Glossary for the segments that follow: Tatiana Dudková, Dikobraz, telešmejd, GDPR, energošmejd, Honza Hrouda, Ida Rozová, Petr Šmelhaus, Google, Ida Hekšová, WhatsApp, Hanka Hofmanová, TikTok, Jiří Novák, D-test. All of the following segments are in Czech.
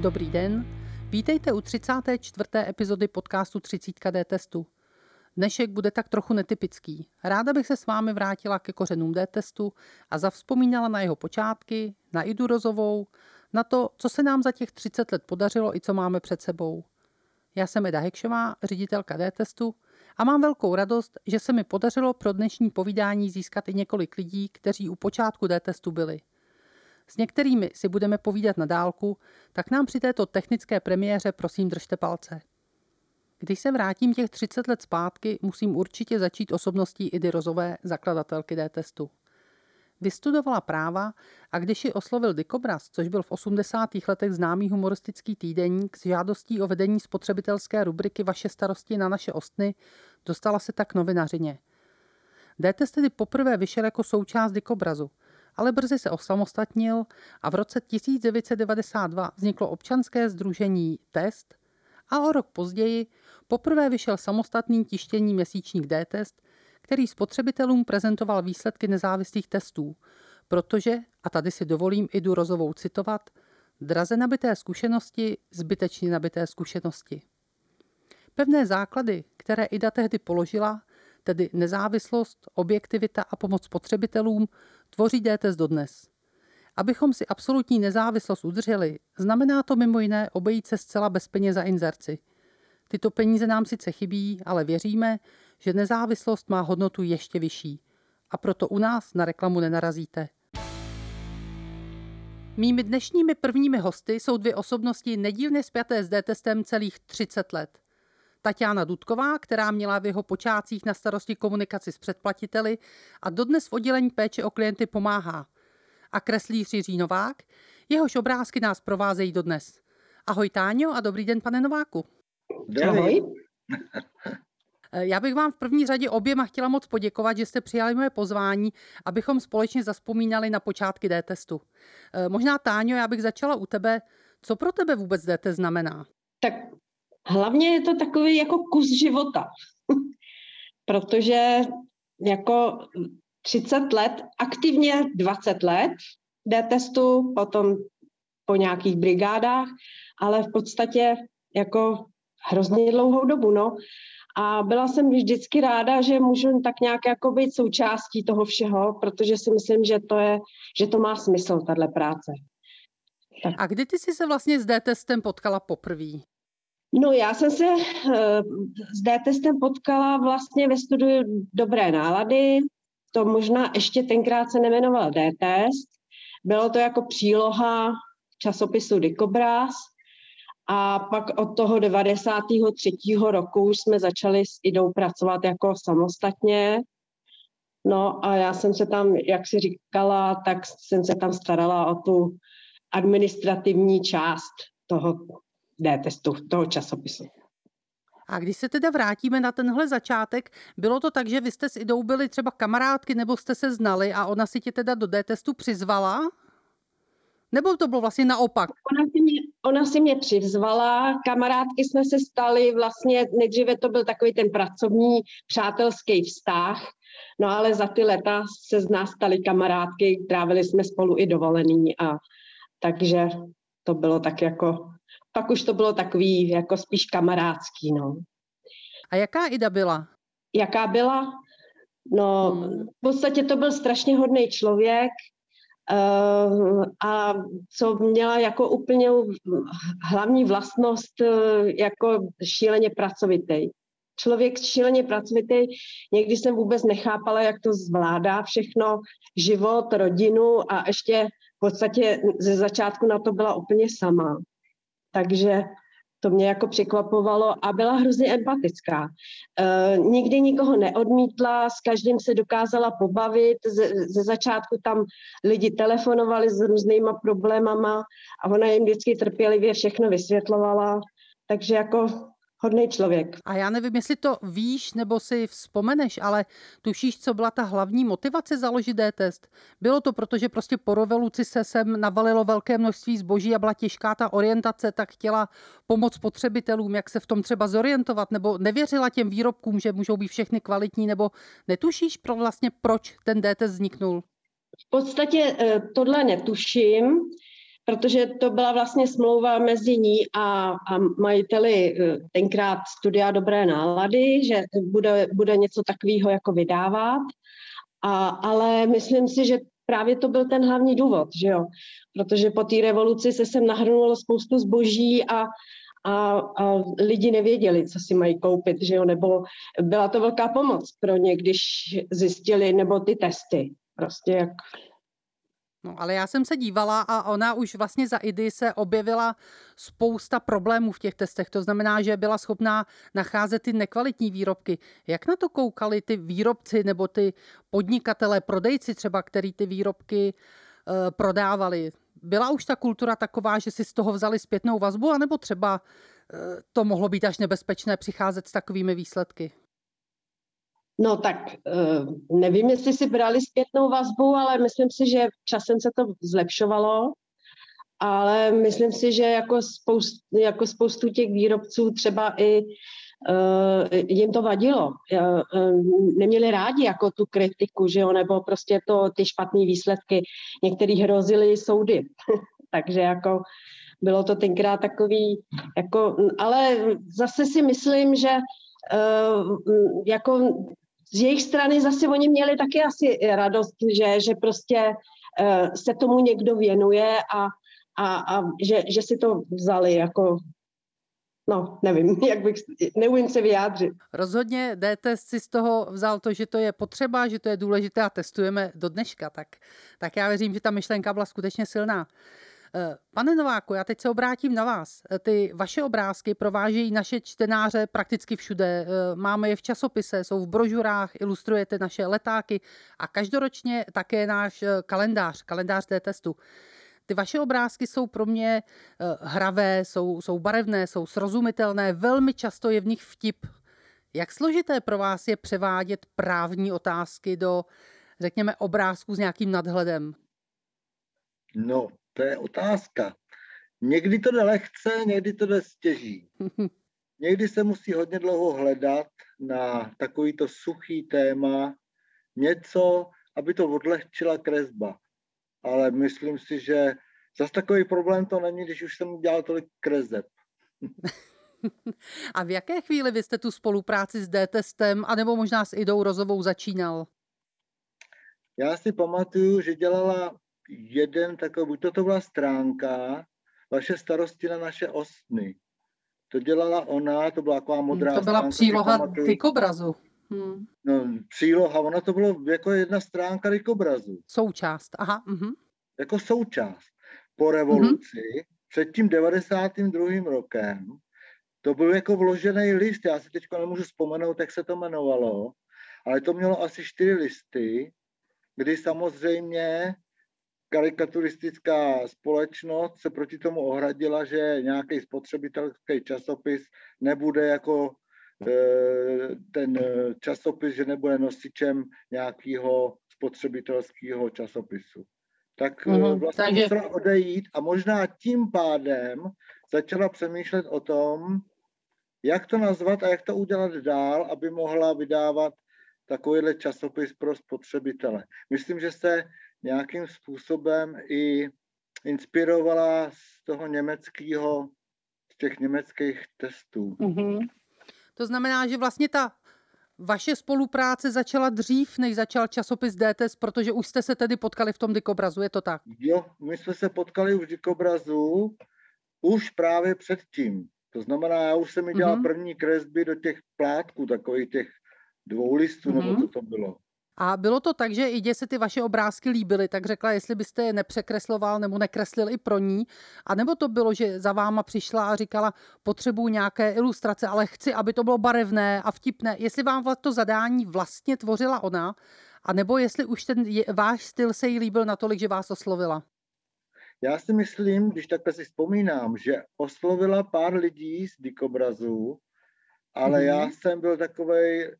Dobrý den, vítejte u 34. epizody podcastu 30D testu. Dnešek bude tak trochu netypický. Ráda bych se s vámi vrátila ke kořenům D testu a zavzpomínala na jeho počátky, na Idu Rozovou, na to, co se nám za těch 30 let podařilo i co máme před sebou. Já jsem Ida Hekšová, ředitelka D testu a mám velkou radost, že se mi podařilo pro dnešní povídání získat i několik lidí, kteří u počátku D testu byli. S některými si budeme povídat na dálku, tak nám při této technické premiéře prosím držte palce. Když se vrátím těch 30 let zpátky, musím určitě začít osobností Idy Rozové, zakladatelky D-testu. Vystudovala práva a když ji oslovil Dikobraz, což byl v 80. letech známý humoristický týdeník s žádostí o vedení spotřebitelské rubriky Vaše starosti na naše ostny, dostala se tak novinařině. D-test tedy poprvé vyšel jako součást Dikobrazu, ale brzy se osamostatnil a v roce 1992 vzniklo občanské sdružení Test a o rok později poprvé vyšel samostatný tištění měsíčník D-test, který spotřebitelům prezentoval výsledky nezávislých testů, protože, a tady si dovolím Idu Rozovou citovat, draze nabité zkušenosti, zbytečně nabité zkušenosti. Pevné základy, které Ida tehdy položila, tedy nezávislost, objektivita a pomoc spotřebitelům, tvoří D-test dodnes. Abychom si absolutní nezávislost udrželi, znamená to mimo jiné obejít se zcela bez peněz za inzerci. Tyto peníze nám sice chybí, ale věříme, že nezávislost má hodnotu ještě vyšší. A proto u nás na reklamu nenarazíte. Mými dnešními prvními hosty jsou dvě osobnosti nedílně spjaté s D-testem celých 30 let. Tatiana Dudková, která měla v jeho počátcích na starosti komunikaci s předplatiteli a dodnes v oddělení péče o klienty pomáhá. A kreslíř Jiří Novák, jehož obrázky nás provázejí dodnes. Ahoj Táňo a dobrý den pane Nováku. Ahoj. Já bych vám v první řadě oběma chtěla moc poděkovat, že jste přijali moje pozvání, abychom společně zavzpomínali na počátky D-testu. Možná Táňo, já bych začala u tebe. Co pro tebe vůbec D-test znamená? Tak hlavně je to takový jako kus života, protože jako 30 let, aktivně 20 let D-testu, potom po nějakých brigádách, ale v podstatě jako hrozně dlouhou dobu, no. A byla jsem vždycky ráda, že můžu tak nějak jako být součástí toho všeho, protože si myslím, že to má smysl, tahle práce. Tak. A kdy ty jsi se vlastně s D-testem potkala poprvé? No já jsem se s D-testem potkala vlastně ve studiu Dobré nálady. To možná ještě tenkrát se nemenoval D-test. Bylo to jako příloha časopisu Dikobraz. A pak od toho 93. roku už jsme začali s Idou pracovat jako samostatně. No a já jsem se tam, jak si říkala, tak jsem se tam starala o tu administrativní část toho D-testu, toho časopisu. A když se teda vrátíme na tenhle začátek, bylo to tak, že vy jste s Idou byli třeba kamarádky nebo jste se znali a ona si tě teda do D-testu přizvala? Nebo to bylo vlastně naopak? Ona si mě přizvala, kamarádky jsme se staly, vlastně nejdříve to byl takový ten pracovní přátelský vztah, no ale za ty leta se z nás staly kamarádky, trávili jsme spolu i dovolený a takže to bylo tak jako... Pak už to bylo takový jako spíš kamarádský, no. A jaká Ida byla? Jaká byla? No, v podstatě to byl strašně hodný člověk a co měla jako úplně hlavní vlastnost jako šíleně pracovitý. Člověk šíleně pracovitý, někdy jsem vůbec nechápala, jak to zvládá všechno, život, rodinu a ještě v podstatě ze začátku na to byla úplně sama. Takže to mě jako překvapovalo a byla hrozně empatická. Nikdy nikoho neodmítla, s každým se dokázala pobavit, ze začátku tam lidi telefonovali s různýma problémama a ona jim vždycky trpělivě všechno vysvětlovala, takže jako hodný člověk. A já nevím, jestli to víš nebo si vzpomeneš, ale tušíš, co byla ta hlavní motivace založit D-test? Bylo to proto, že prostě po revoluci se sem navalilo velké množství zboží a byla těžká ta orientace, tak chtěla pomoct spotřebitelům, jak se v tom třeba zorientovat, nebo nevěřila těm výrobkům, že můžou být všechny kvalitní, nebo netušíš vlastně, proč ten D-test vzniknul? V podstatě tohle netuším. protože to byla vlastně smlouva mezi ní a majiteli tenkrát Studia dobré nálady, že bude něco takového jako vydávat. Ale myslím si, že právě to byl ten hlavní důvod, že jo? Protože po té revoluci se sem nahrnulo spoustu zboží a lidi nevěděli, co si mají koupit, že jo? Nebo byla to velká pomoc pro ně, když zjistili, nebo ty testy, prostě jak... No, ale já jsem se dívala a ona už vlastně za Idy se objevila spousta problémů v těch testech. To znamená, že byla schopná nacházet ty nekvalitní výrobky. Jak na to koukali ty výrobci nebo ty podnikatelé, prodejci třeba, který ty výrobky prodávali? Byla už ta kultura taková, že si z toho vzali zpětnou vazbu, anebo třeba to mohlo být až nebezpečné přicházet s takovými výsledky? No tak nevím, jestli si brali zpětnou vazbu, ale myslím si, že časem se to zlepšovalo, ale myslím si, že jako spoustu těch výrobců třeba i jim to vadilo. Neměli rádi jako tu kritiku, že jo, nebo prostě ty špatné výsledky. Některý hrozili soudy, takže jako bylo to tenkrát takový, jako, ale zase si myslím, že jako z jejich strany zase oni měli taky asi radost, že prostě se tomu někdo věnuje a že si to vzali jako, no nevím, neumím se vyjádřit. Rozhodně DTS si z toho vzal to, že to je potřeba, že to je důležité a testujeme do dneška, tak já věřím, že ta myšlenka byla skutečně silná. Pane Nováku, já teď se obrátím na vás. Ty vaše obrázky provážejí naše čtenáře prakticky všude. Máme je v časopise, jsou v brožurách, ilustrujete naše letáky a každoročně také náš kalendář D-testu. Ty vaše obrázky jsou pro mě hravé, jsou barevné, jsou srozumitelné, velmi často je v nich vtip. Jak složité pro vás je převádět právní otázky do, řekněme, obrázku s nějakým nadhledem? No, to je otázka. Někdy to jde lehce, někdy to jde stěží. Někdy se musí hodně dlouho hledat na takovýto suchý téma něco, aby to odlehčila kresba. Ale myslím si, že zas takový problém to není, když už jsem udělal tolik kreseb. A v jaké chvíli vy jste tu spolupráci s D-testem anebo možná s Idou Rozovou začínal? Já si pamatuju, že dělala jeden takový, buď to byla stránka Vaše starosti na naše ostny. To dělala ona, to byla taková modrá stránka. To byla příloha Dikobrazu. No, příloha, ona to bylo jako jedna stránka Dikobrazu. Součást, aha. Uh-huh. Jako součást. Po revoluci, před tím 92. rokem, to byl jako vložený list, já si teď nemůžu vzpomenout, jak se to jmenovalo, ale to mělo asi 4 listy, kdy samozřejmě karikaturistická společnost se proti tomu ohradila, že nějaký spotřebitelský časopis nebude jako ten časopis, že nebude nosičem nějakého spotřebitelského časopisu. Tak vlastně musela odejít a možná tím pádem začala přemýšlet o tom, jak to nazvat a jak to udělat dál, aby mohla vydávat takovýhle časopis pro spotřebitele. Myslím, že se nějakým způsobem i inspirovala z toho německého, z těch německých testů. Mm-hmm. To znamená, že vlastně ta vaše spolupráce začala dřív, než začal časopis D-test, protože už jste se tedy potkali v tom Dikobrazu, je to tak? Jo, my jsme se potkali už v Dikobrazu, už právě předtím. To znamená, já už jsem dělal první kresby do těch plátků, takových těch 2 listů, nebo co to bylo. A bylo to tak, že Idě se ty vaše obrázky líbily, tak řekla, jestli byste je nepřekresloval nebo nekreslil i pro ní, anebo to bylo, že za váma přišla a říkala, potřebuji nějaké ilustrace, ale chci, aby to bylo barevné a vtipné. Jestli vám to zadání vlastně tvořila ona, anebo jestli už ten váš styl se jí líbil natolik, že vás oslovila? Já si myslím, když takhle si vzpomínám, že oslovila pár lidí z Dikobrazu, ale já jsem byl takovej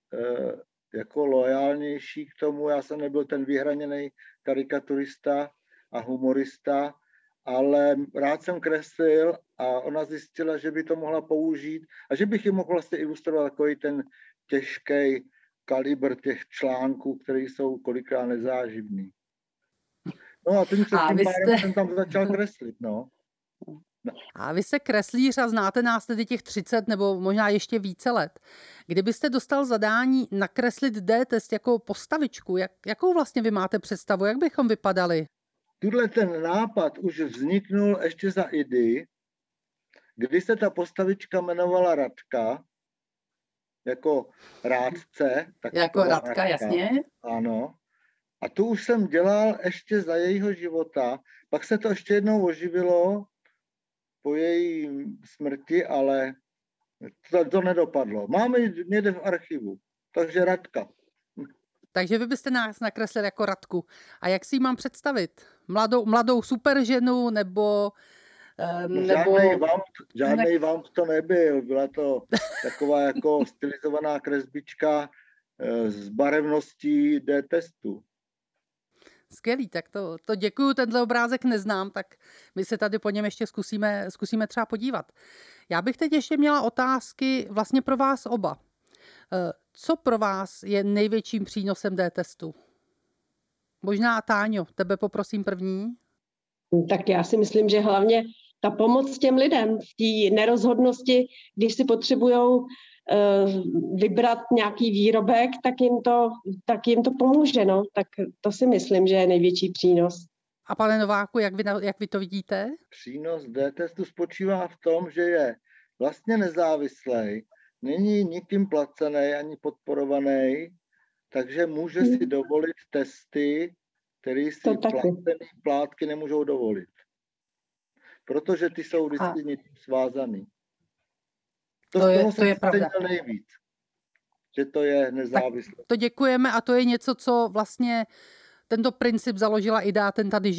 jako loajálnější k tomu. Já jsem nebyl ten vyhraněný karikaturista a humorista, ale rád jsem kreslil a ona zjistila, že by to mohla použít a že bych ji mohl vlastně ilustrovat takový ten těžký kalibr těch článků, které jsou kolikrát nezáživný. No a tím pádem jsem tam začal kreslit, no. A vy se kreslíř a znáte nás tedy těch 30 nebo možná ještě více let. Kdybyste dostal zadání nakreslit D-test jako postavičku, jakou vlastně vy máte představu, jak bychom vypadali? Tudhle ten nápad už vzniknul ještě za Idy, kdy se ta postavička jmenovala Radka, jako rádce. Jako Radka, jasně. Ano. A tu už jsem dělal ještě za jejího života. Pak se to ještě jednou oživilo po její smrti, ale to nedopadlo. Máme někde v archivu, takže Radka. Takže vy byste nás nakreslil jako Radku. A jak si ji mám představit? Mladou superženu nebo... Žádnej vamp to nebyl. Byla to taková jako stylizovaná kresbička s barevností D-testu. Skvělý, tak to děkuju, tenhle obrázek neznám, tak my se tady po něm ještě zkusíme třeba podívat. Já bych teď ještě měla otázky vlastně pro vás oba. Co pro vás je největším přínosem D-testu? Možná, Táňo, tebe poprosím první. Tak já si myslím, že hlavně ta pomoc těm lidem v té nerozhodnosti, když si potřebujou vybrat nějaký výrobek, tak jim to pomůže. No. Tak to si myslím, že je největší přínos. A pane Nováku, jak vy to vidíte? Přínos D-testu spočívá v tom, že je vlastně nezávislý, není nikým placený ani podporovaný, takže může si dovolit testy, které si placené plátky nemůžou dovolit. Protože ty jsou vždycky někým svázaný. To je pravda. Nejvíc, že to je nezávislé. Tak to děkujeme a to je něco, co vlastně tento princip založila Ida, ten tady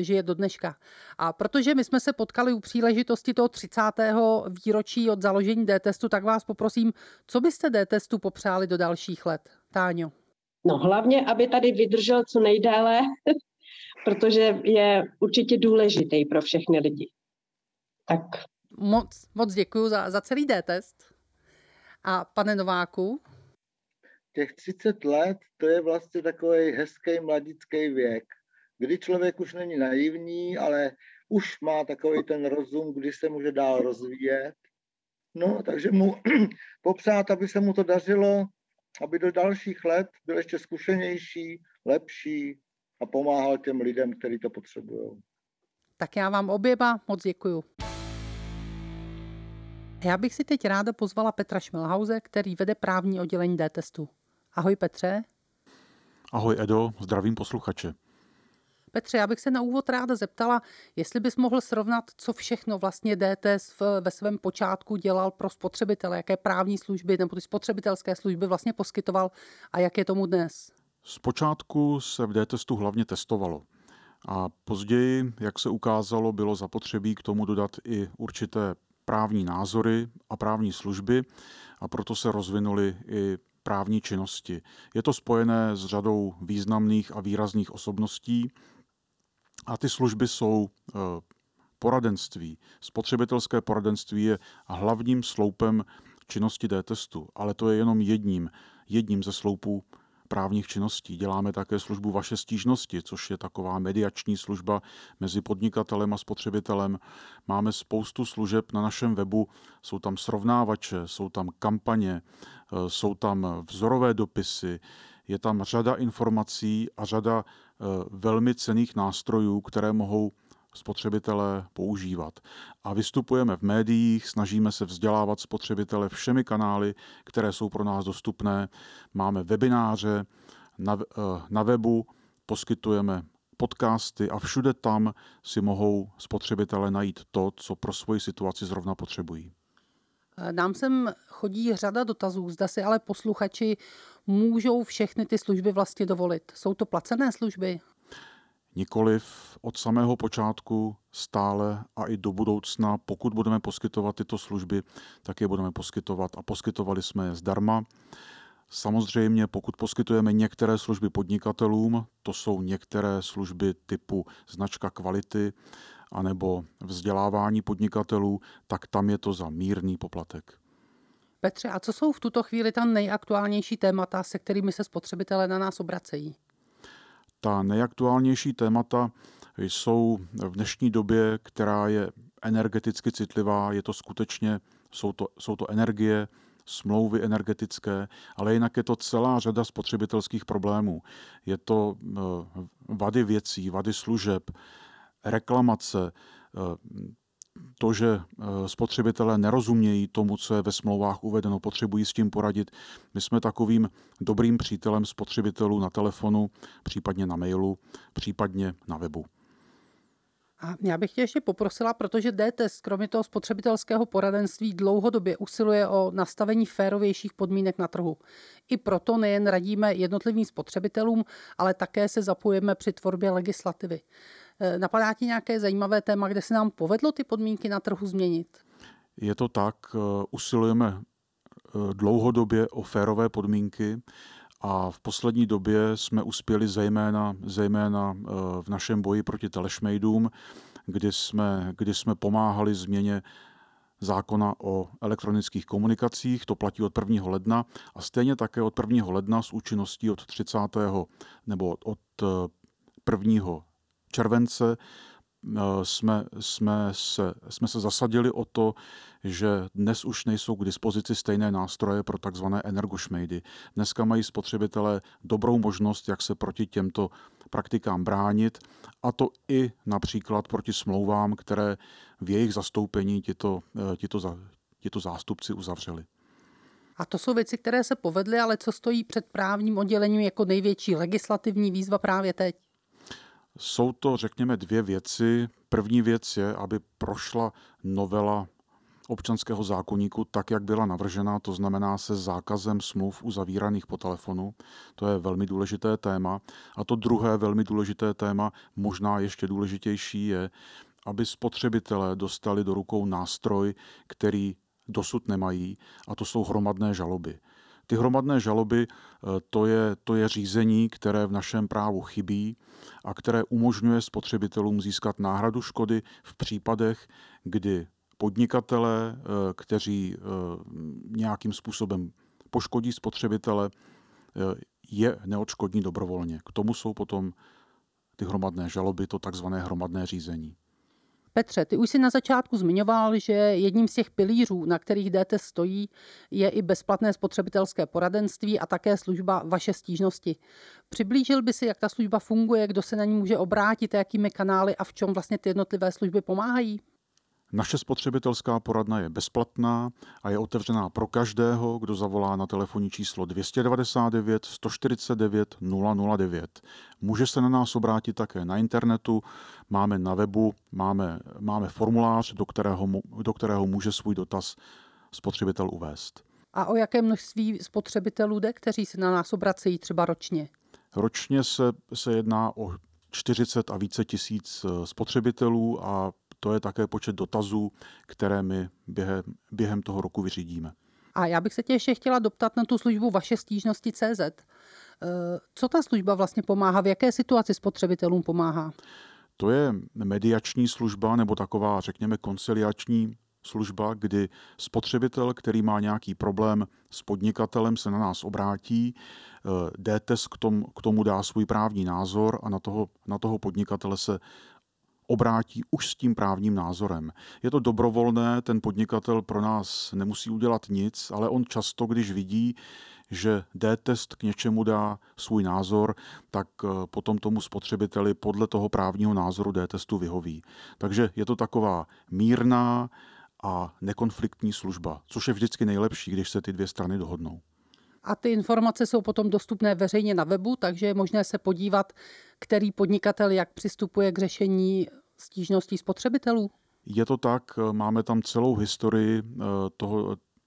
žije do dneška. A protože my jsme se potkali u příležitosti toho 30. výročí od založení D-testu, tak vás poprosím, co byste D-testu popřáli do dalších let? Táňo. No hlavně, aby tady vydržel co nejdéle, protože je určitě důležitý pro všechny lidi. Tak... Moc děkuju za celý D-test. A pane Nováku? Těch 30 let, to je vlastně takový hezký mladický věk, kdy člověk už není naivní, ale už má takový ten rozum, kdy se může dál rozvíjet. No, takže mu popřát, aby se mu to dařilo, aby do dalších let byl ještě zkušenější, lepší a pomáhal těm lidem, kteří to potřebují. Tak já vám oběma moc děkuju. Já bych si teď ráda pozvala Petra Šmelhause, který vede právní oddělení D-testu. Ahoj Petře. Ahoj Edo, zdravím posluchače. Petře, já bych se na úvod ráda zeptala, jestli bys mohl srovnat, co všechno vlastně D-test ve svém počátku dělal pro spotřebitele, jaké právní služby nebo ty spotřebitelské služby vlastně poskytoval a jak je tomu dnes? Zpočátku se v D-testu hlavně testovalo. A později, jak se ukázalo, bylo zapotřebí k tomu dodat i určité právní názory a právní služby a proto se rozvinuly i právní činnosti. Je to spojené s řadou významných a výrazných osobností a ty služby jsou poradenství. Spotřebitelské poradenství je hlavním sloupem činnosti D-testu, ale to je jenom jedním ze sloupů právních činností. Děláme také službu vaše stížnosti, což je taková mediační služba mezi podnikatelem a spotřebitelem. Máme spoustu služeb na našem webu, jsou tam srovnávače, jsou tam kampaně, jsou tam vzorové dopisy, je tam řada informací a řada velmi cenných nástrojů, které mohou spotřebitelé používat. A vystupujeme v médiích, snažíme se vzdělávat spotřebitele všemi kanály, které jsou pro nás dostupné. Máme webináře, na webu poskytujeme podcasty a všude tam si mohou spotřebitelé najít to, co pro svoji situaci zrovna potřebují. Nám sem chodí řada dotazů, zda si ale posluchači můžou všechny ty služby vlastně dovolit. Jsou to placené služby? Nikoliv, od samého počátku, stále a i do budoucna, pokud budeme poskytovat tyto služby, tak je budeme poskytovat a poskytovali jsme je zdarma. Samozřejmě, pokud poskytujeme některé služby podnikatelům, to jsou některé služby typu značka kvality anebo vzdělávání podnikatelů, tak tam je to za mírný poplatek. Petře, a co jsou v tuto chvíli ta nejaktuálnější témata, se kterými se spotřebitelé na nás obracejí? Ta nejaktuálnější témata jsou v dnešní době, která je energeticky citlivá, je to skutečně, jsou to energie, smlouvy energetické, ale jinak je to celá řada spotřebitelských problémů. Je to vady věcí, vady služeb, reklamace, to, že spotřebitelé nerozumějí tomu, co je ve smlouvách uvedeno, potřebují s tím poradit. My jsme takovým dobrým přítelem spotřebitelů na telefonu, případně na mailu, případně na webu. A já bych tě ještě poprosila, protože DTS kromě toho spotřebitelského poradenství dlouhodobě usiluje o nastavení férovějších podmínek na trhu. I proto nejen radíme jednotlivým spotřebitelům, ale také se zapojíme při tvorbě legislativy. Napadá ti nějaké zajímavé téma, kde se nám povedlo ty podmínky na trhu změnit? Je to tak, usilujeme dlouhodobě o férové podmínky a v poslední době jsme uspěli zejména v našem boji proti telešmejdům, kdy jsme pomáhali změně zákona o elektronických komunikacích, to platí od 1. ledna a stejně také od 1. ledna s účinností od 1. července jsme se zasadili o to, že dnes už nejsou k dispozici stejné nástroje pro takzvané energošmejdy. Dneska mají spotřebitelé dobrou možnost, jak se proti těmto praktikám bránit, a to i například proti smlouvám, které v jejich zastoupení tito zástupci uzavřeli. A to jsou věci, které se povedly, ale co stojí před právním oddělením jako největší legislativní výzva právě teď? Jsou to, řekněme, dvě věci. První věc je, aby prošla novela občanského zákoníku tak, jak byla navržena, to znamená se zákazem smluv uzavíraných po telefonu. To je velmi důležité téma. A to druhé velmi důležité téma, možná ještě důležitější, je, aby spotřebitelé dostali do rukou nástroj, který dosud nemají, a to jsou hromadné žaloby. Ty hromadné žaloby, to je řízení, které v našem právu chybí a které umožňuje spotřebitelům získat náhradu škody v případech, kdy podnikatelé, kteří nějakým způsobem poškodí spotřebitele, je neodškodní dobrovolně. K tomu jsou potom ty hromadné žaloby, to takzvané hromadné řízení. Petře, ty už si na začátku zmiňoval, že jedním z těch pilířů, na kterých DTS stojí, je i bezplatné spotřebitelské poradenství a také služba Vaše stížnosti. Přiblížil by si, jak ta služba funguje, kdo se na ní může obrátit, jakými kanály a v čem vlastně ty jednotlivé služby pomáhají? Naše spotřebitelská poradna je bezplatná a je otevřená pro každého, kdo zavolá na telefonní číslo 299 149 009. Může se na nás obrátit také na internetu, máme na webu, máme formulář, do kterého může svůj dotaz spotřebitel uvést. A o jaké množství spotřebitelů jde, kteří se na nás obracejí třeba ročně? Ročně se jedná o 40 a více tisíc spotřebitelů a to je také počet dotazů, které my během toho roku vyřídíme. A já bych se tě ještě chtěla doptat na tu službu Vaše stížnosti.cz. Co ta služba vlastně pomáhá? V jaké situaci spotřebitelům pomáhá? To je mediační služba nebo taková, řekněme, konciliační služba, kdy spotřebitel, který má nějaký problém s podnikatelem, se na nás obrátí, DTS k tomu dá svůj právní názor a na toho podnikatele se obrátí už s tím právním názorem. Je to dobrovolné, ten podnikatel pro nás nemusí udělat nic, ale on často, když vidí, že DTS k něčemu dá svůj názor, tak potom tomu spotřebiteli podle toho právního názoru DTSu vyhoví. Takže je to taková mírná a nekonfliktní služba, což je vždycky nejlepší, když se ty dvě strany dohodnou. A ty informace jsou potom dostupné veřejně na webu, takže je možné se podívat, který podnikatel jak přistupuje k řešení stížností spotřebitelů. Je to tak, máme tam celou historii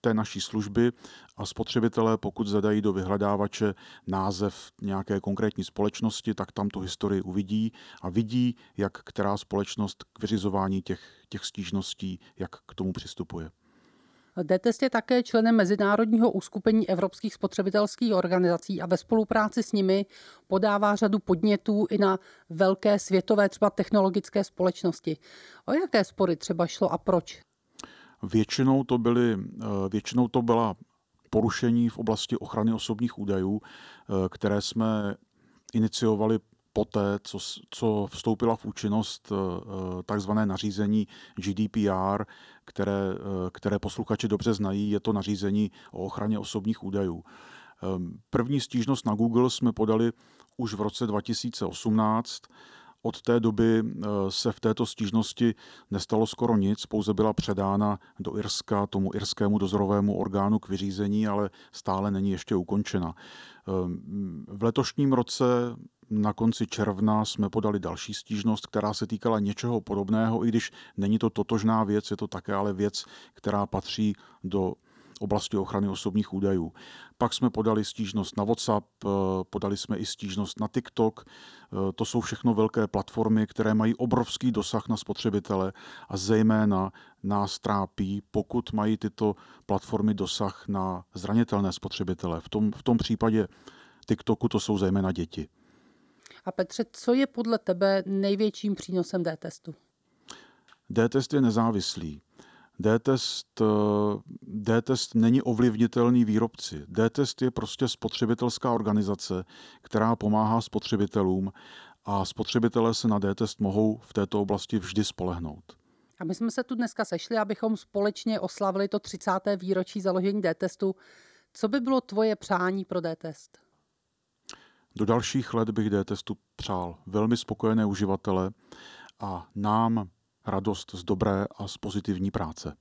té naší služby a spotřebitelé, pokud zadají do vyhledávače název nějaké konkrétní společnosti, tak tam tu historii uvidí a vidí, jak která společnost k vyřizování těch stížností, jak k tomu přistupuje. DTS je také členem Mezinárodního uskupení evropských spotřebitelských organizací a ve spolupráci s nimi podává řadu podnětů i na velké světové, třeba technologické společnosti. O jaké spory třeba šlo a proč? Většinou to byla porušení v oblasti ochrany osobních údajů, které jsme iniciovali poté, co vstoupila v účinnost takzvané nařízení GDPR, které posluchači dobře znají, je to nařízení o ochraně osobních údajů. První stížnost na Google jsme podali už v roce 2018. Od té doby se v této stížnosti nestalo skoro nic, pouze byla předána do Irska tomu irskému dozorovému orgánu k vyřízení, ale stále není ještě ukončena. V letošním roce na konci června jsme podali další stížnost, která se týkala něčeho podobného, i když není to totožná věc, je to také ale věc, která patří do oblasti ochrany osobních údajů. Pak jsme podali stížnost na WhatsApp, podali jsme i stížnost na TikTok. To jsou všechno velké platformy, které mají obrovský dosah na spotřebitele a zejména nás trápí, pokud mají tyto platformy dosah na zranitelné spotřebitele. V tom případě TikToku to jsou zejména děti. A Petře, co je podle tebe největším přínosem D-testu? D-test je nezávislý. D-test není ovlivnitelný výrobci. D-test je prostě spotřebitelská organizace, která pomáhá spotřebitelům a spotřebitelé se na D-test mohou v této oblasti vždy spolehnout. A my jsme se tu dneska sešli, abychom společně oslavili to 30. výročí založení D-testu. Co by bylo tvoje přání pro D-test? Do dalších let bych D-testu přál velmi spokojené uživatele a nám radost z dobré a z pozitivní práce.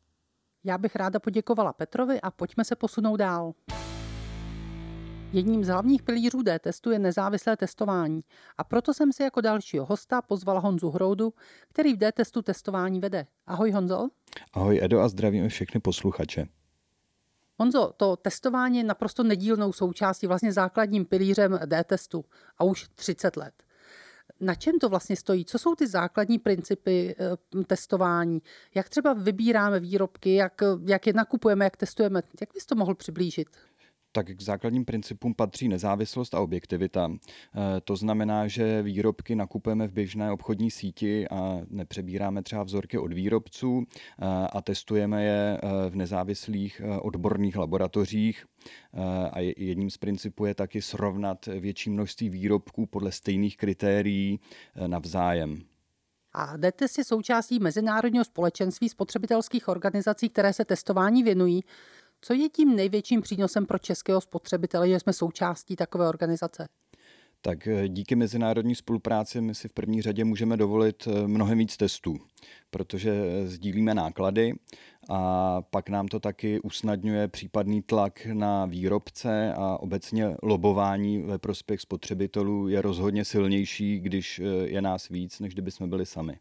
Já bych ráda poděkovala Petrovi a pojďme se posunout dál. Jedním z hlavních pilířů D-testu je nezávislé testování a proto jsem si jako dalšího hosta pozvala Honzu Hroudu, který v D-testu testování vede. Ahoj Honzo. Ahoj Edo a zdravíme všechny posluchače. Honzo, to testování je naprosto nedílnou součástí, vlastně základním pilířem D-testu a už 30 let. Na čem to vlastně stojí? Co jsou ty základní principy testování? Jak třeba vybíráme výrobky, jak je nakupujeme, jak testujeme? Jak bys to mohl přiblížit? Tak k základním principům patří nezávislost a objektivita. To znamená, že výrobky nakupujeme v běžné obchodní síti a nepřebíráme třeba vzorky od výrobců a testujeme je v nezávislých odborných laboratořích. A jedním z principů je taky srovnat větší množství výrobků podle stejných kritérií navzájem. A D-test je součástí mezinárodního společenství spotřebitelských organizací, které se testování věnují. Co je tím největším přínosem pro českého spotřebitele, že jsme součástí takové organizace? Tak díky mezinárodní spolupráci my si v první řadě můžeme dovolit mnohem víc testů, protože sdílíme náklady a pak nám to taky usnadňuje případný tlak na výrobce a obecně lobování ve prospěch spotřebitelů je rozhodně silnější, když je nás víc, než kdyby jsme byli sami.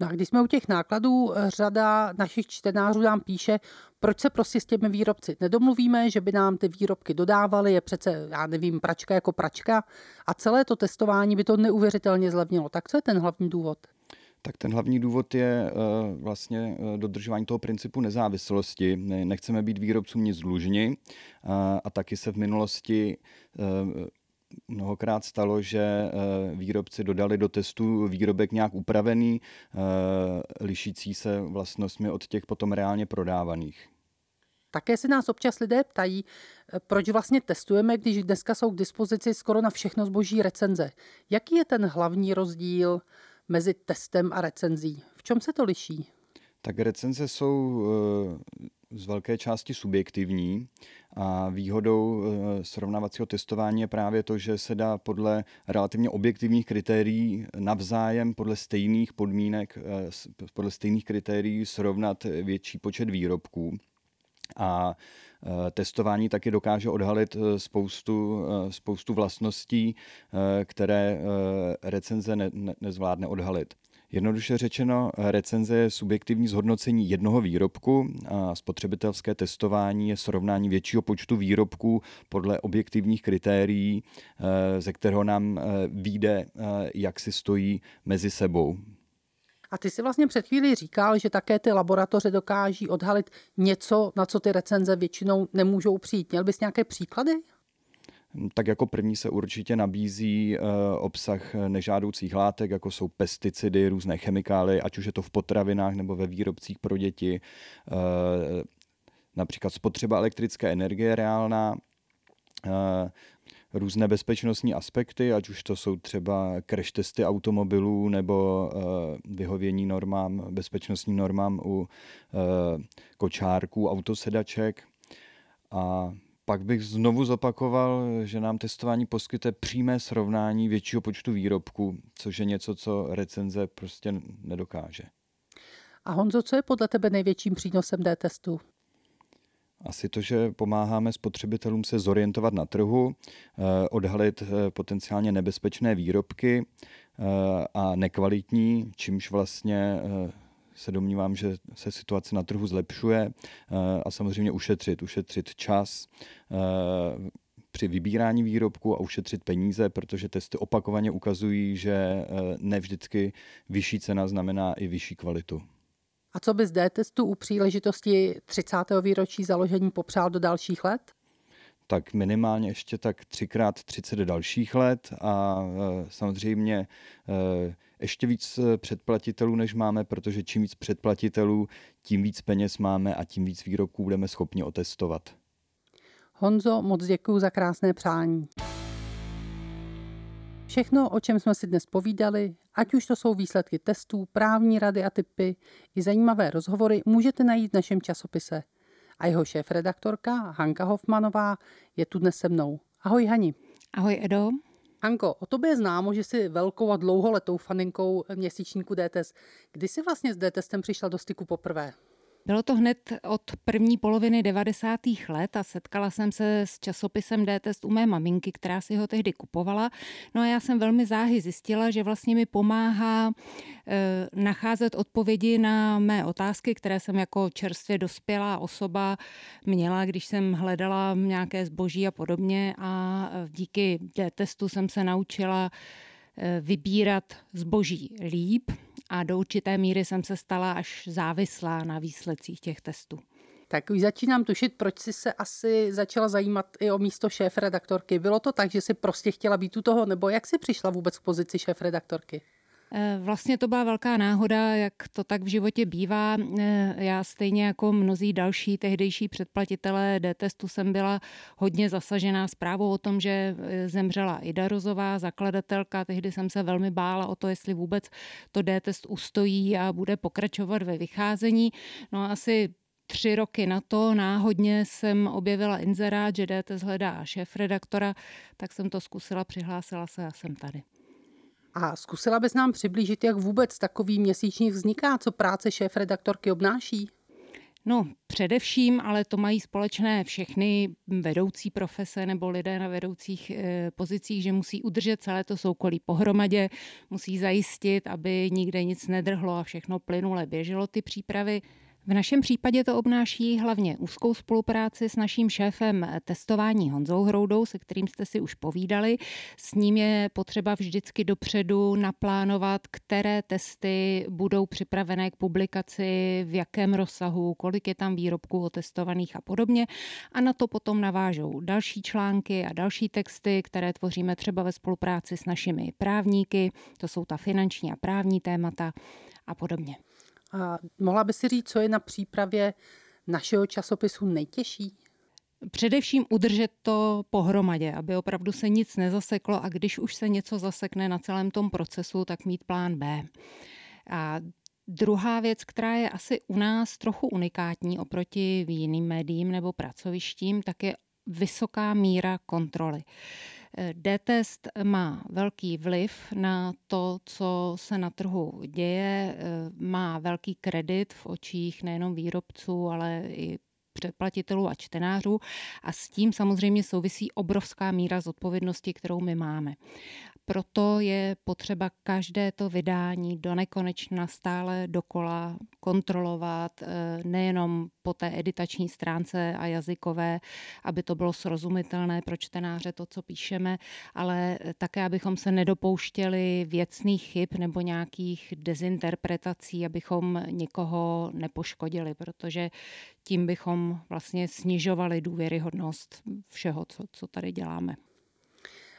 No a když jsme u těch nákladů, řada našich čtenářů nám píše, proč se prostě s těmi výrobci nedomluvíme, že by nám ty výrobky dodávaly, je přece, já nevím, pračka jako pračka a celé to testování by to neuvěřitelně zlevnilo. Tak co je ten hlavní důvod? Tak ten hlavní důvod je vlastně dodržování toho principu nezávislosti. My nechceme být výrobcům nic dlužni a taky se v minulosti mnohokrát stalo, že výrobci dodali do testu výrobek nějak upravený, lišící se vlastnostmi od těch potom reálně prodávaných. Také se nás občas lidé ptají, proč vlastně testujeme, když dneska jsou k dispozici skoro na všechno zboží recenze. Jaký je ten hlavní rozdíl mezi testem a recenzí? V čem se to liší? Tak recenze jsou z velké části subjektivní a výhodou srovnávacího testování je právě to, že se dá podle relativně objektivních kritérií navzájem podle stejných podmínek, podle stejných kritérií srovnat větší počet výrobků. A testování taky dokáže odhalit spoustu vlastností, které recenze nezvládne odhalit. Jednoduše řečeno, recenze je subjektivní zhodnocení jednoho výrobku a spotřebitelské testování je srovnání většího počtu výrobků podle objektivních kritérií, ze kterého nám vyjde, jak si stojí mezi sebou. A ty si vlastně před chvílí říkal, že také ty laboratoře dokáží odhalit něco, na co ty recenze většinou nemůžou přijít. Měl bys nějaké příklady? Tak jako první se určitě nabízí obsah nežádoucích látek, jako jsou pesticidy, různé chemikálie, ať už je to v potravinách nebo ve výrobcích pro děti. Například spotřeba elektrické energie je reálná. různé bezpečnostní aspekty, ať už to jsou třeba crash testy automobilů nebo vyhovění normám, bezpečnostním normám u kočárků, autosedaček. A pak bych znovu zopakoval, že nám testování poskytuje přímé srovnání většího počtu výrobků, což je něco, co recenze prostě nedokáže. A Honzo, co je podle tebe největším přínosem D-testu? Asi to, že pomáháme spotřebitelům se zorientovat na trhu, odhalit potenciálně nebezpečné výrobky a nekvalitní, čímž vlastně se domnívám, že se situace na trhu zlepšuje a samozřejmě ušetřit čas při vybírání výrobku a ušetřit peníze, protože testy opakovaně ukazují, že ne vždycky vyšší cena znamená i vyšší kvalitu. A co bys D-testu u příležitosti 30. výročí založení popřál do dalších let? Tak minimálně ještě tak 3x30 dalších let a samozřejmě ještě víc předplatitelů, než máme, protože čím víc předplatitelů, tím víc peněz máme a tím víc výrobků budeme schopni otestovat. Honzo, moc děkuju za krásné přání. Všechno, o čem jsme si dnes povídali, ať už to jsou výsledky testů, právní rady a tipy i zajímavé rozhovory, můžete najít v našem časopise. A jeho šéfredaktorka Hanka Hofmanová je tu dnes se mnou. Ahoj Hani. Ahoj Edo. Hanko, o tobě je známo, že jsi velkou a dlouholetou faninkou měsíčníku D-test. Kdy jsi vlastně s D-testem přišla do styku poprvé? Bylo to hned od první poloviny 90. let a setkala jsem se s časopisem D-test u mé maminky, která si ho tehdy kupovala. No a já jsem velmi záhy zjistila, že vlastně mi pomáhá nacházet odpovědi na mé otázky, které jsem jako čerstvě dospělá osoba měla, když jsem hledala nějaké zboží a podobně. A díky D-testu jsem se naučila vybírat zboží líp a do určité míry jsem se stala až závislá na výsledcích těch testů. Tak už začínám tušit, proč jsi se asi začala zajímat i o místo šéfredaktorky. Bylo to tak, že jsi prostě chtěla být u toho, nebo jak jsi přišla vůbec k pozici šéfredaktorky? Vlastně to byla velká náhoda, jak to tak v životě bývá. Já stejně jako mnozí další tehdejší předplatitelé D-testu jsem byla hodně zasažená zprávou o tom, že zemřela Ida Rozová, zakladatelka. Tehdy jsem se velmi bála o to, jestli vůbec to D-test ustojí a bude pokračovat ve vycházení. No a asi 3 roky na to náhodně jsem objevila inzerát, že D-test hledá šéfredaktora, tak jsem to zkusila, přihlásila se a jsem tady. A zkusila bys nám přiblížit, jak vůbec takový měsíčník vzniká, co práce šéfredaktorky obnáší? No, především, ale to mají společné všechny vedoucí profese nebo lidé na vedoucích pozicích, že musí udržet celé to soukolí pohromadě, musí zajistit, aby nikde nic nedrhlo a všechno plynule běželo ty přípravy. V našem případě to obnáší hlavně úzkou spolupráci s naším šéfem testování Honzou Hroudou, se kterým jste si už povídali. S ním je potřeba vždycky dopředu naplánovat, které testy budou připravené k publikaci, v jakém rozsahu, kolik je tam výrobků otestovaných a podobně. A na to potom navážou další články a další texty, které tvoříme třeba ve spolupráci s našimi právníky. To jsou ta finanční a právní témata a podobně. A mohla by si říct, co je na přípravě našeho časopisu nejtěžší? Především udržet to pohromadě, aby opravdu se nic nezaseklo a když už se něco zasekne na celém tom procesu, tak mít plán B. A druhá věc, která je asi u nás trochu unikátní oproti jiným médiím nebo pracovištím, tak je vysoká míra kontroly. D-test má velký vliv na to, co se na trhu děje, má velký kredit v očích nejenom výrobců, ale i předplatitelů a čtenářů a s tím samozřejmě souvisí obrovská míra zodpovědnosti, kterou my máme. Proto je potřeba každé to vydání donekonečna stále dokola kontrolovat, nejenom po té editační stránce a jazykové, aby to bylo srozumitelné pro čtenáře to, co píšeme, ale také, abychom se nedopouštěli věcných chyb nebo nějakých dezinterpretací, abychom někoho nepoškodili, protože tím bychom vlastně snižovali důvěryhodnost všeho, co tady děláme.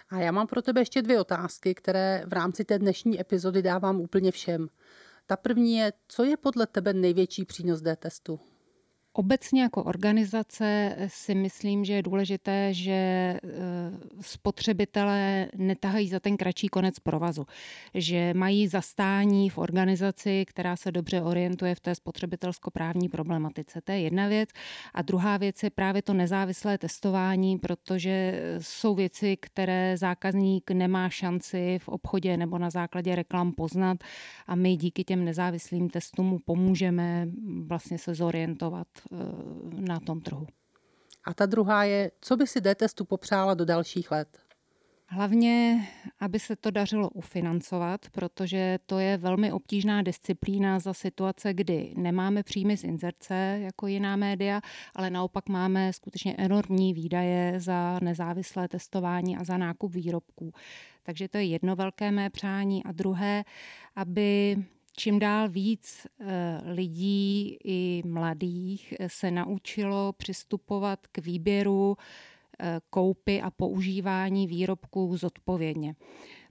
A já mám pro tebe ještě 2 otázky, které v rámci té dnešní epizody dávám úplně všem. Ta první je, co je podle tebe největší přínos D-testu? Obecně jako organizace si myslím, že je důležité, že spotřebitelé netahají za ten kratší konec provazu, že mají zastání v organizaci, která se dobře orientuje v té spotřebitelskoprávní problematice. To je jedna věc. A druhá věc je právě to nezávislé testování, protože jsou věci, které zákazník nemá šanci v obchodě nebo na základě reklam poznat a my díky těm nezávislým testům mu pomůžeme vlastně se zorientovat na tom trhu. A ta druhá je, co by si D-testu popřála do dalších let? Hlavně, aby se to dařilo ufinancovat, protože to je velmi obtížná disciplína za situace, kdy nemáme příjmy z inzerce jako jiná média, ale naopak máme skutečně enormní výdaje za nezávislé testování a za nákup výrobků. Takže to je jedno velké mé přání. A druhé, aby čím dál víc lidí i mladých se naučilo přistupovat k výběru, koupy a používání výrobků zodpovědně.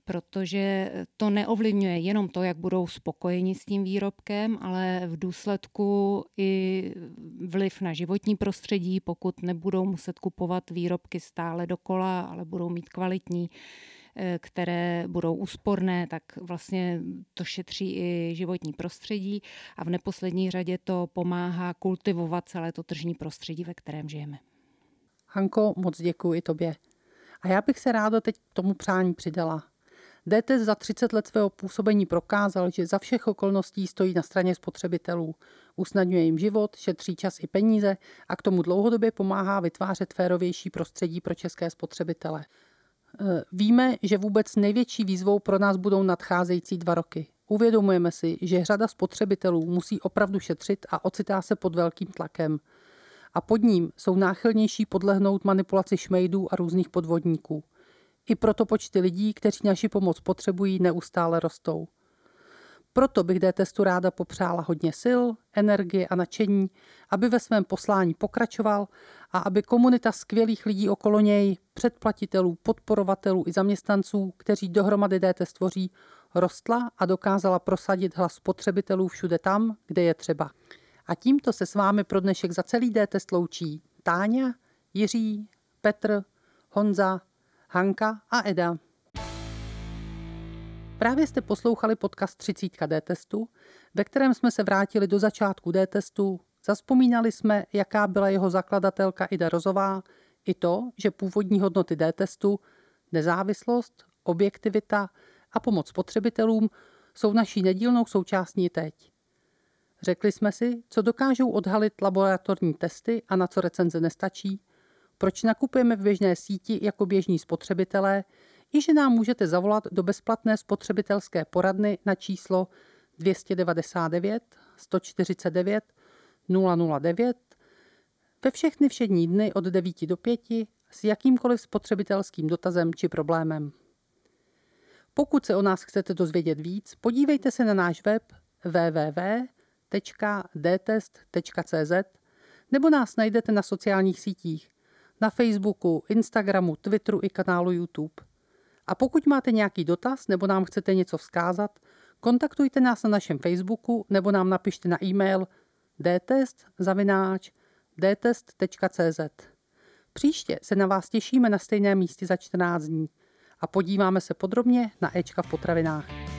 Protože to neovlivňuje jenom to, jak budou spokojeni s tím výrobkem, ale v důsledku i vliv na životní prostředí, pokud nebudou muset kupovat výrobky stále dokola, ale budou mít kvalitní, které budou úsporné, tak vlastně to šetří i životní prostředí a v neposlední řadě to pomáhá kultivovat celé to tržní prostředí, ve kterém žijeme. Hanko, moc děkuji tobě. A já bych se ráda teď k tomu přání přidala. D-test za 30 let svého působení prokázal, že za všech okolností stojí na straně spotřebitelů. Usnadňuje jim život, šetří čas i peníze a k tomu dlouhodobě pomáhá vytvářet férovější prostředí pro české spotřebitele. Víme, že vůbec největší výzvou pro nás budou nadcházející 2 roky. Uvědomujeme si, že řada spotřebitelů musí opravdu šetřit a ocitá se pod velkým tlakem. A pod ním jsou náchylnější podlehnout manipulaci šmejdů a různých podvodníků. I proto počty lidí, kteří naši pomoc potřebují, neustále rostou. Proto bych D-testu ráda popřála hodně sil, energie a nadšení, aby ve svém poslání pokračoval a aby komunita skvělých lidí okolo něj, předplatitelů, podporovatelů i zaměstnanců, kteří dohromady D-test tvoří, rostla a dokázala prosadit hlas spotřebitelů všude tam, kde je třeba. A tímto se s vámi pro dnešek za celý D-test loučí Táňa, Jiří, Petr, Honza, Hanka a Eda. Právě jste poslouchali podcast 30 D-testu, ve kterém jsme se vrátili do začátku D-testu, zazpomínali jsme, jaká byla jeho zakladatelka Ida Rozová, i to, že původní hodnoty D-testu, nezávislost, objektivita a pomoc spotřebitelům jsou naší nedílnou součástí teď. Řekli jsme si, co dokážou odhalit laboratorní testy a na co recenze nestačí, proč nakupujeme v běžné síti jako běžní spotřebitelé, i že nám můžete zavolat do bezplatné spotřebitelské poradny na číslo 299 149 009 ve všechny všední dny od 9 do 5 s jakýmkoliv spotřebitelským dotazem či problémem. Pokud se o nás chcete dozvědět víc, podívejte se na náš web www.dtest.cz nebo nás najdete na sociálních sítích, na Facebooku, Instagramu, Twitteru i kanálu YouTube. A pokud máte nějaký dotaz nebo nám chcete něco vzkázat, kontaktujte nás na našem Facebooku nebo nám napište na e-mail dtest@dtest.cz. Příště se na vás těšíme na stejném místě za 14 dní a podíváme se podrobně na Ečka v potravinách.